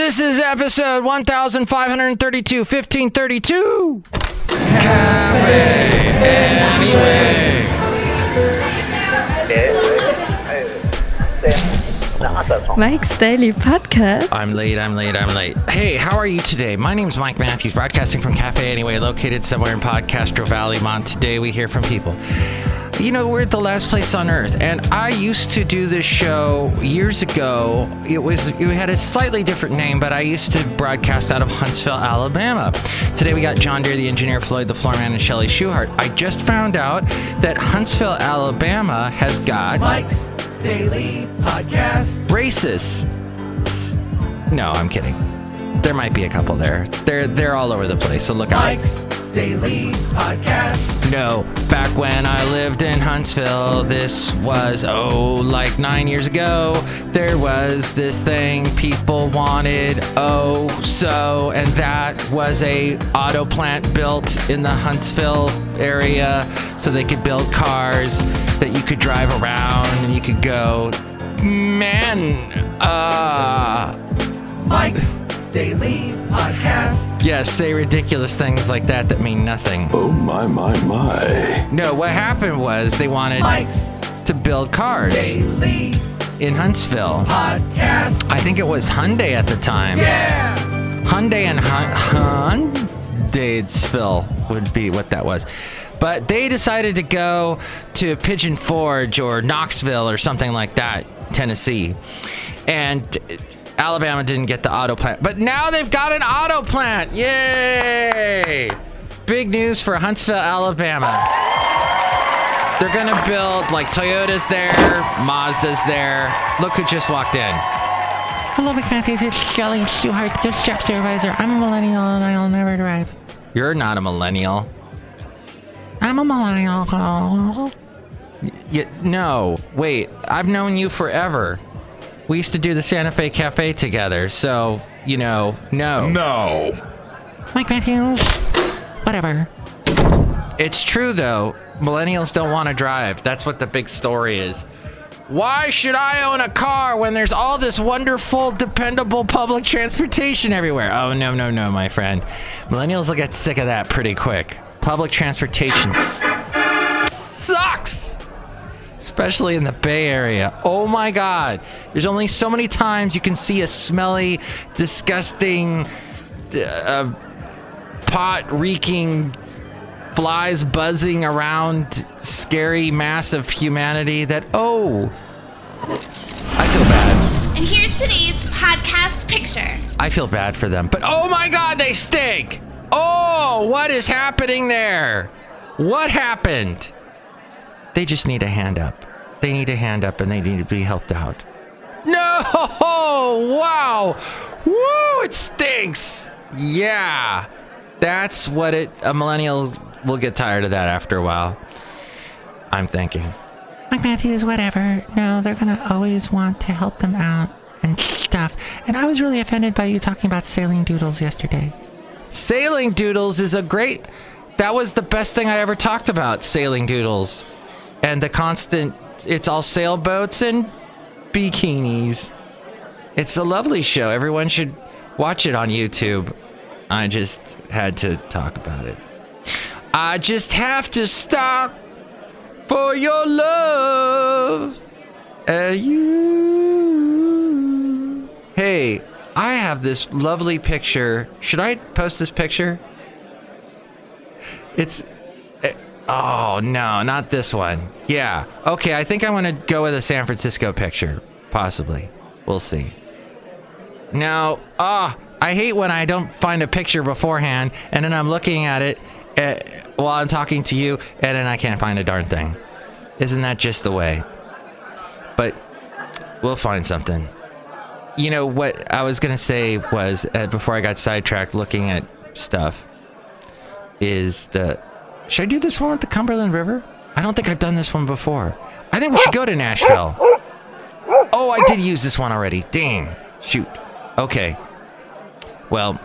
This is episode 1532, 1532. Cafe Anyway. Mike's Daily Podcast. I'm late. Hey, how are you today? My name's Mike Matthews, broadcasting from Cafe Anyway, located somewhere in PodCastro Valley, Mont. Today we hear from people. You know, we're at the last place on earth, and I used to do this show years ago. It had a slightly different name, but I used to broadcast out of Huntsville, Alabama. Today we got John Deere, the engineer, Floyd, the floorman, and Shelly Shewhart. I just found out that Huntsville, Alabama has got Mike's Daily Podcast. Racists. No, I'm kidding. There might be a couple there. They're all over the place, so look out. Mike's Daily Podcast. No, back when I lived in Huntsville, this was, like 9 years ago, there was this thing people wanted, and that was a auto plant built in the Huntsville area so they could build cars that you could drive around and you could go, Mike's Daily Podcast. Yes, say ridiculous things like that mean nothing. Oh, my. No, what happened was they wanted Mike's to build cars Daily in Huntsville. Podcast. I think it was Hyundai at the time. Yeah! Hyundai and Hyundaidesville would be what that was. But they decided to go to Pigeon Forge or Knoxville or something like that, Tennessee. And Alabama didn't get the auto plant, but now they've got an auto plant. Yay! Big news for Huntsville, Alabama. They're going to build, like, Toyota's there, Mazda's there. Look who just walked in. Hello, Mike Matthews. It's Shelly Shewhart, the chef supervisor. I'm a millennial and I'll never drive. You're not a millennial. I'm a millennial. No, wait. I've known you forever. We used to do the Santa Fe Cafe together, so, you know, no. No. Mike Matthews, whatever. It's true, though. Millennials don't want to drive. That's what the big story is. Why should I own a car when there's all this wonderful, dependable public transportation everywhere? Oh, no, my friend. Millennials will get sick of that pretty quick. Public transportation sucks. Especially in the Bay Area. Oh my God. There's only so many times you can see a smelly, disgusting, pot-reeking, flies buzzing around scary mass of humanity that, I feel bad. And here's today's podcast picture. I feel bad for them, but oh my God, they stink. Oh, what is happening there? What happened? They just need a hand up. They need a hand up, and they need to be helped out. No! Wow! Woo! It stinks! Yeah! That's what a millennial will get tired of that after a while. I'm thinking. Mike Matthews, whatever. No, they're going to always want to help them out and stuff. And I was really offended by you talking about Sailing Doodles yesterday. Sailing Doodles is that was the best thing I ever talked about, Sailing Doodles. And the constant, it's all sailboats and bikinis. It's a lovely show. Everyone should watch it on YouTube. I just had to talk about it. I just have to stop for your love. You. Hey, I have this lovely picture. Should I post this picture? It's... Oh, no, not this one. Yeah. Okay, I think I want to go with a San Francisco picture. Possibly. We'll see. Now, I hate when I don't find a picture beforehand, and then I'm looking at it while I'm talking to you, and then I can't find a darn thing. Isn't that just the way? But we'll find something. You know, what I was going to say was, before I got sidetracked looking at stuff, is the... Should I do this one with the Cumberland River? I don't think I've done this one before. I think we should go to Nashville. Oh, I did use this one already. Dang. Shoot. Okay. Well,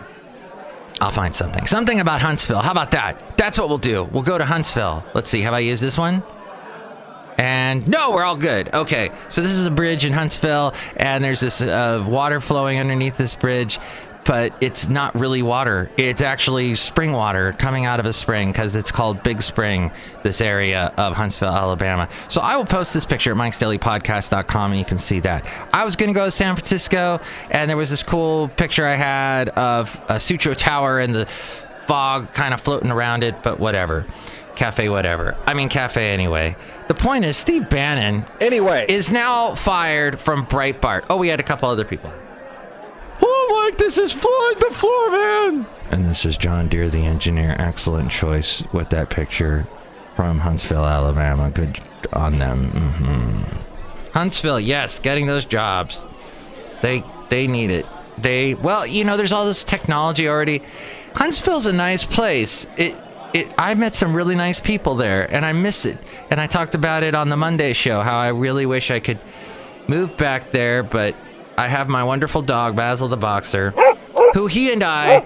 I'll find something. Something about Huntsville. How about that? That's what we'll do. We'll go to Huntsville. Let's see. Have I used this one? And no, we're all good. Okay, so this is a bridge in Huntsville, and there's this water flowing underneath this bridge, but it's not really water. It's actually spring water coming out of a spring, because it's called Big Spring, this area of Huntsville, Alabama. So I will post this picture at mikesdailypodcast.com, and you can see that. I was going to go to San Francisco, and there was this cool picture I had of a Sutro Tower and the fog kind of floating around it, but whatever. Cafe anyway. The point is, Steve Bannon is now fired from Breitbart. Oh, we had a couple other people. Oh, Mike, this is Floyd the floor man. And this is John Deere, the engineer. Excellent choice with that picture from Huntsville, Alabama. Good on them. Mm-hmm. Huntsville, yes, getting those jobs. They need it. Well, you know, there's all this technology already. Huntsville's a nice place. I met some really nice people there, and I miss it. And I talked about it on the Monday show, how I really wish I could move back there, but I have my wonderful dog, Basil the Boxer, who I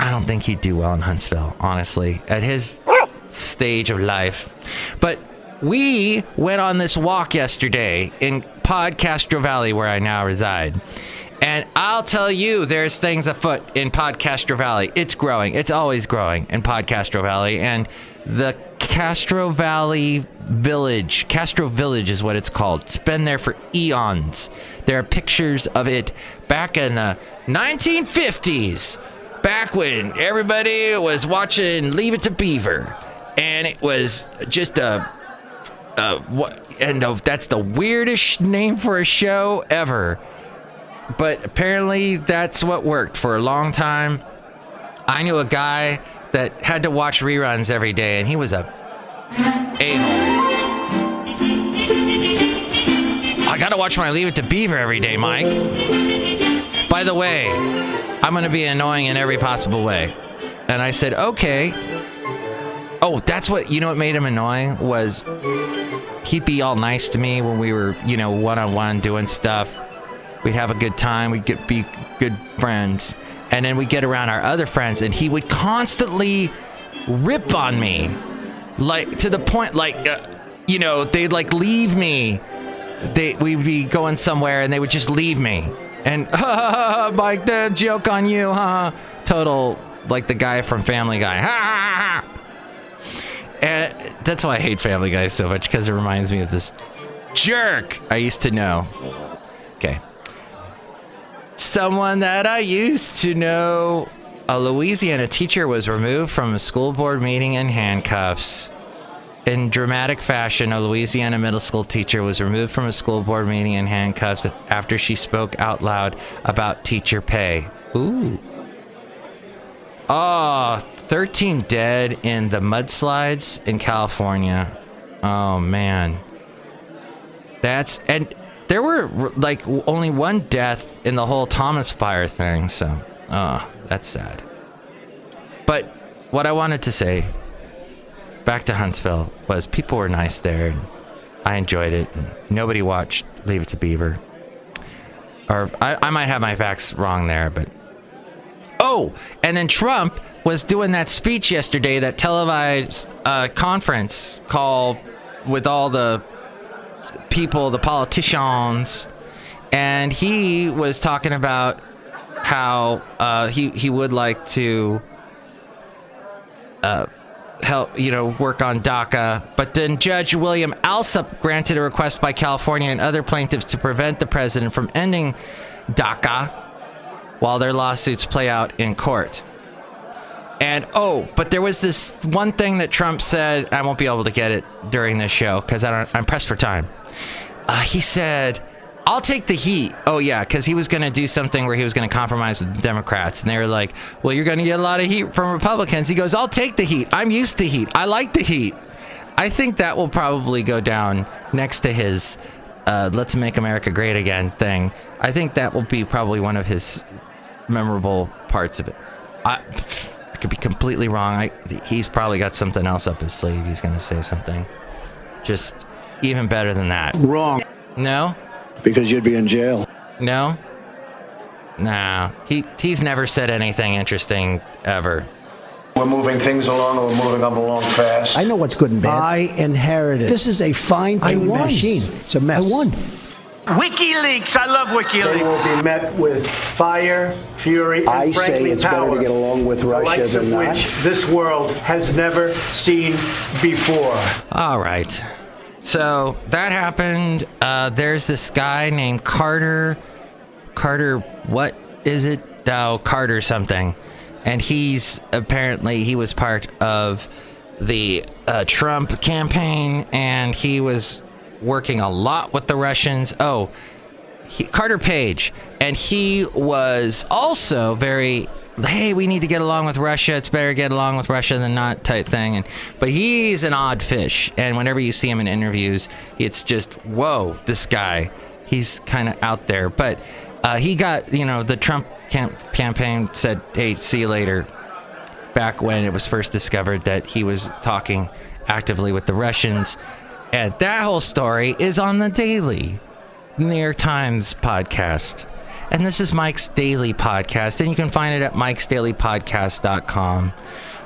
don't think he'd do well in Huntsville, honestly, at his stage of life. But we went on this walk yesterday in PodCastro Valley, where I now reside. And I'll tell you, there's things afoot in PodCastro Valley. It's growing. It's always growing in PodCastro Valley. And the Castro Valley Village, Castro Village is what it's called. It's been there for eons. There are pictures of it back in the 1950s, back when everybody was watching Leave It to Beaver. And it was just that's the weirdest name for a show ever. But apparently that's what worked for a long time. I knew a guy that had to watch reruns every day, and he was a a-hole. I gotta watch my Leave It to Beaver every day, Mike. By the way, I'm gonna be annoying in every possible way. And I said, okay. Oh, that's what, you know what made him annoying was he'd be all nice to me when we were, you know, one-on-one doing stuff. We'd have a good time. We'd be good friends. And then we'd get around our other friends, and he would constantly rip on me. Like, to the point, like, you know, they'd, like, leave me. We'd be going somewhere, and they would just leave me. And, Mike, the joke on you, huh? Total, like the guy from Family Guy. And that's why I hate Family Guy so much, because it reminds me of this jerk I used to know. Okay. Someone that I used to know. A Louisiana teacher was removed from a school board meeting in handcuffs. In dramatic fashion, a Louisiana middle school teacher was removed from a school board meeting in handcuffs after she spoke out loud about teacher pay. Ooh. Oh, 13 dead in the mudslides in California. Oh, man. There were, like, only one death in the whole Thomas Fire thing, so... Oh, that's sad. But what I wanted to say, back to Huntsville, was people were nice there, and I enjoyed it, and nobody watched Leave It to Beaver. Or, I might have my facts wrong there, but... Oh! And then Trump was doing that speech yesterday, that televised conference call with all the... people, the politicians, and he was talking about how he would like to help, you know, work on DACA, but then Judge William Alsup granted a request by California and other plaintiffs to prevent the president from ending DACA while their lawsuits play out in court. And, oh, but there was this one thing that Trump said. I won't be able to get it during this show because I'm pressed for time. He said, I'll take the heat. Oh, yeah, because he was going to do something where he was going to compromise with the Democrats. And they were like, well, you're going to get a lot of heat from Republicans. He goes, I'll take the heat. I'm used to heat. I like the heat. I think that will probably go down next to his Let's Make America Great Again thing. I think that will be probably one of his memorable parts of it. I could be completely wrong. He's probably got something else up his sleeve. He's going to say something just even better than that. Wrong. No? Because you'd be in jail. No? Nah. He's never said anything interesting ever. we're moving things along, and we're moving them along fast. I know what's good and bad. I inherited. This is a fine-tuned machine. It's a mess. I won. WikiLeaks. I love WikiLeaks. They will be met with fire, fury, and I frankly, say it's power, better to get along with Russia than not. Which this world has never seen before. All right. So that happened. There's this guy named Carter. Carter, what is it? Oh, Carter something. And he's apparently, he was part of the Trump campaign, and he was working a lot with the Russians. Oh, Carter Page. And he was also very, hey, we need to get along with Russia. It's better to get along with Russia than not type thing. But he's an odd fish. And whenever you see him in interviews, it's just, whoa, this guy, he's kind of out there. But he got, you know, the Trump campaign said, hey, see you later, back when it was first discovered that he was talking actively with the Russians. And that whole story is on the Daily New York Times podcast. And this is Mike's Daily Podcast. And you can find it at mikesdailypodcast.com,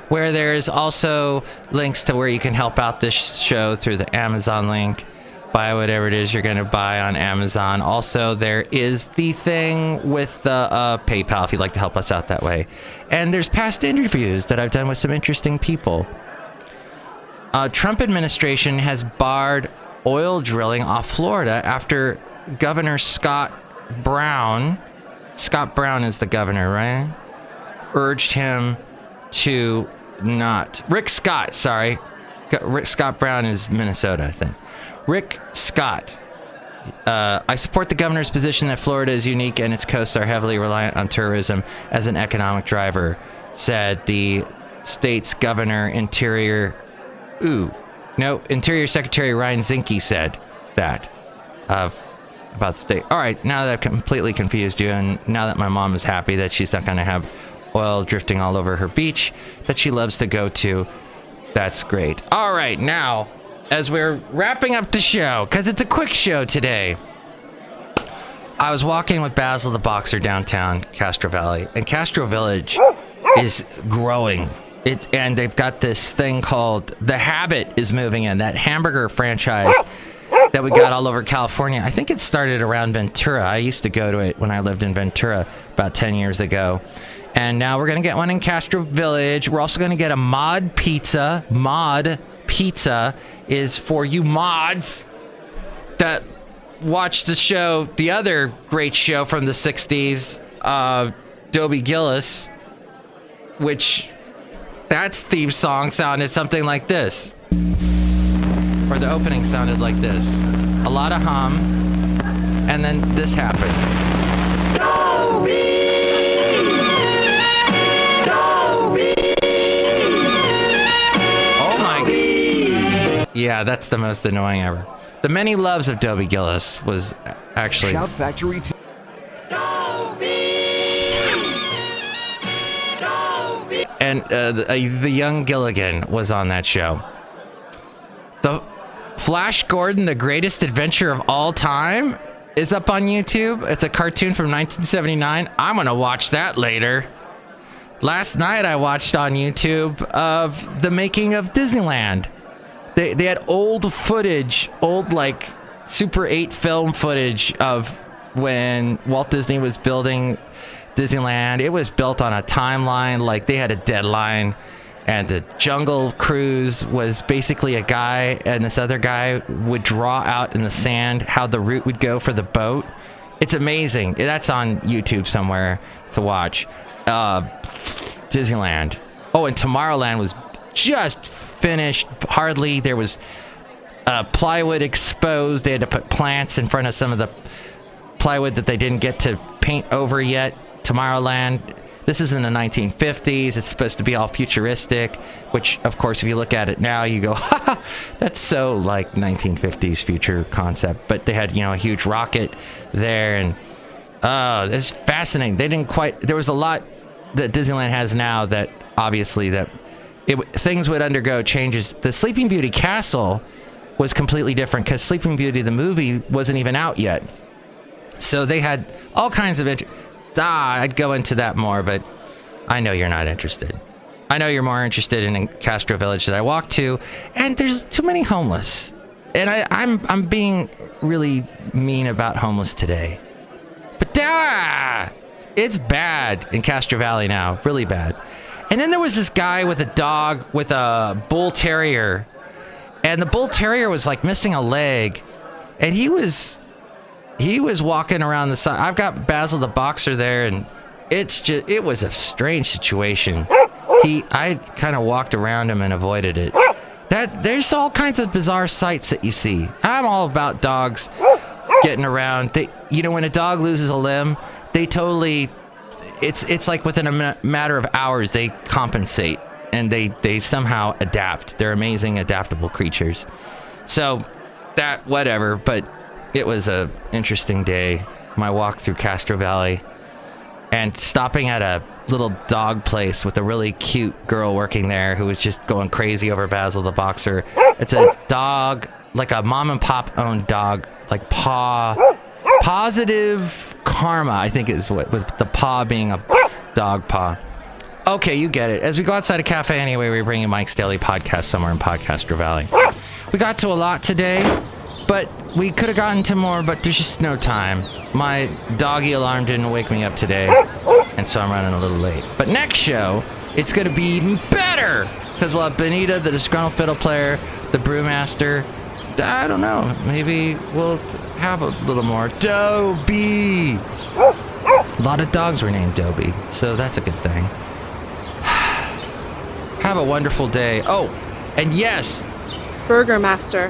where there's also links to where you can help out this show through the Amazon link. Buy whatever it is you're going to buy on Amazon. Also, there is the thing with the PayPal if you'd like to help us out that way. And there's past interviews that I've done with some interesting people. Trump administration has barred oil drilling off Florida after Governor Scott Brown is the governor, right? Urged him to not. Rick Scott Brown is Minnesota, I think. Rick Scott. I support the governor's position that Florida is unique and its coasts are heavily reliant on tourism as an economic driver, said the state's governor, Interior Secretary Ryan Zinke said that about the state. All right, now that I've completely confused you, and now that my mom is happy that she's not going to have oil drifting all over her beach that she loves to go to, that's great. All right, now, as we're wrapping up the show, because it's a quick show today, I was walking with Basil the Boxer downtown Castro Valley, and Castro Village is growing. And they've got this thing called The Habit is moving in, that hamburger franchise that we got all over California. I think it started around Ventura. I used to go to it when I lived in Ventura about 10 years ago. And now we're going to get one in Castro Village. We're also going to get a Mod Pizza. Mod Pizza is for you mods that watch the show, the other great show from the 60s, Dobie Gillis, which... that's theme song sounded something like this. Or the opening sounded like this. A lot of hum. And then this happened. Dobie! Oh my... yeah, that's the most annoying ever. The Many Loves of Dobie Gillis was actually... Shout Factory 2. And the young Gilligan was on that show. The Flash Gordon, The Greatest Adventure of All Time, is up on YouTube. It's a cartoon from 1979. I'm going to watch that later. Last night I watched on YouTube of the making of Disneyland. They had old footage, old Super 8 film footage of when Walt Disney was building Disneyland. It was built on a timeline, like they had a deadline, and the Jungle Cruise was basically a guy and this other guy would draw out in the sand how the route would go for the boat. It's amazing. That's on YouTube somewhere to watch. Disneyland. Oh, and Tomorrowland was just finished. Hardly. There was plywood exposed. They had to put plants in front of some of the plywood that they didn't get to paint over yet. Tomorrowland. This is in the 1950s. It's supposed to be all futuristic, which, of course, if you look at it now, you go, ha, that's so like 1950s future concept. But they had, a huge rocket there, and it's fascinating. They didn't quite. There was a lot that Disneyland has now that obviously things would undergo changes. The Sleeping Beauty Castle was completely different because Sleeping Beauty the movie wasn't even out yet, so they had all kinds of it. I'd go into that more, but I know you're not interested. I know you're more interested in Castro Village that I walk to, and there's too many homeless. And I'm being really mean about homeless today. But it's bad in Castro Valley now, really bad. And then there was this guy with a dog with a bull terrier, and the bull terrier was like missing a leg, and he was walking around the side. I've got Basil the Boxer there, and it was a strange situation. I kind of walked around him and avoided it. There's all kinds of bizarre sights that you see. I'm all about dogs getting around. When a dog loses a limb, they totally, it's like within a matter of hours, they compensate and they somehow adapt. They're amazing, adaptable creatures. So whatever, but it was a interesting day. My walk through Castro Valley and stopping at a little dog place with a really cute girl working there who was just going crazy over Basil the Boxer. It's a dog, like a mom and pop owned dog, like Positive Karma, I think is what, with the paw being a dog paw. Okay, you get it. As we go outside a cafe anyway, we're bringing Mike's Daily Podcast somewhere in Podcastro Valley. We got to a lot today, but we could have gotten to more, but there's just no time. My doggy alarm didn't wake me up today, and so I'm running a little late. But next show, it's going to be even better, because we'll have Benita, the disgruntled fiddle player, the brewmaster. I don't know. Maybe we'll have a little more. Dobie! A lot of dogs were named Dobie, so that's a good thing. Have a wonderful day. Oh, and yes! Burgermaster.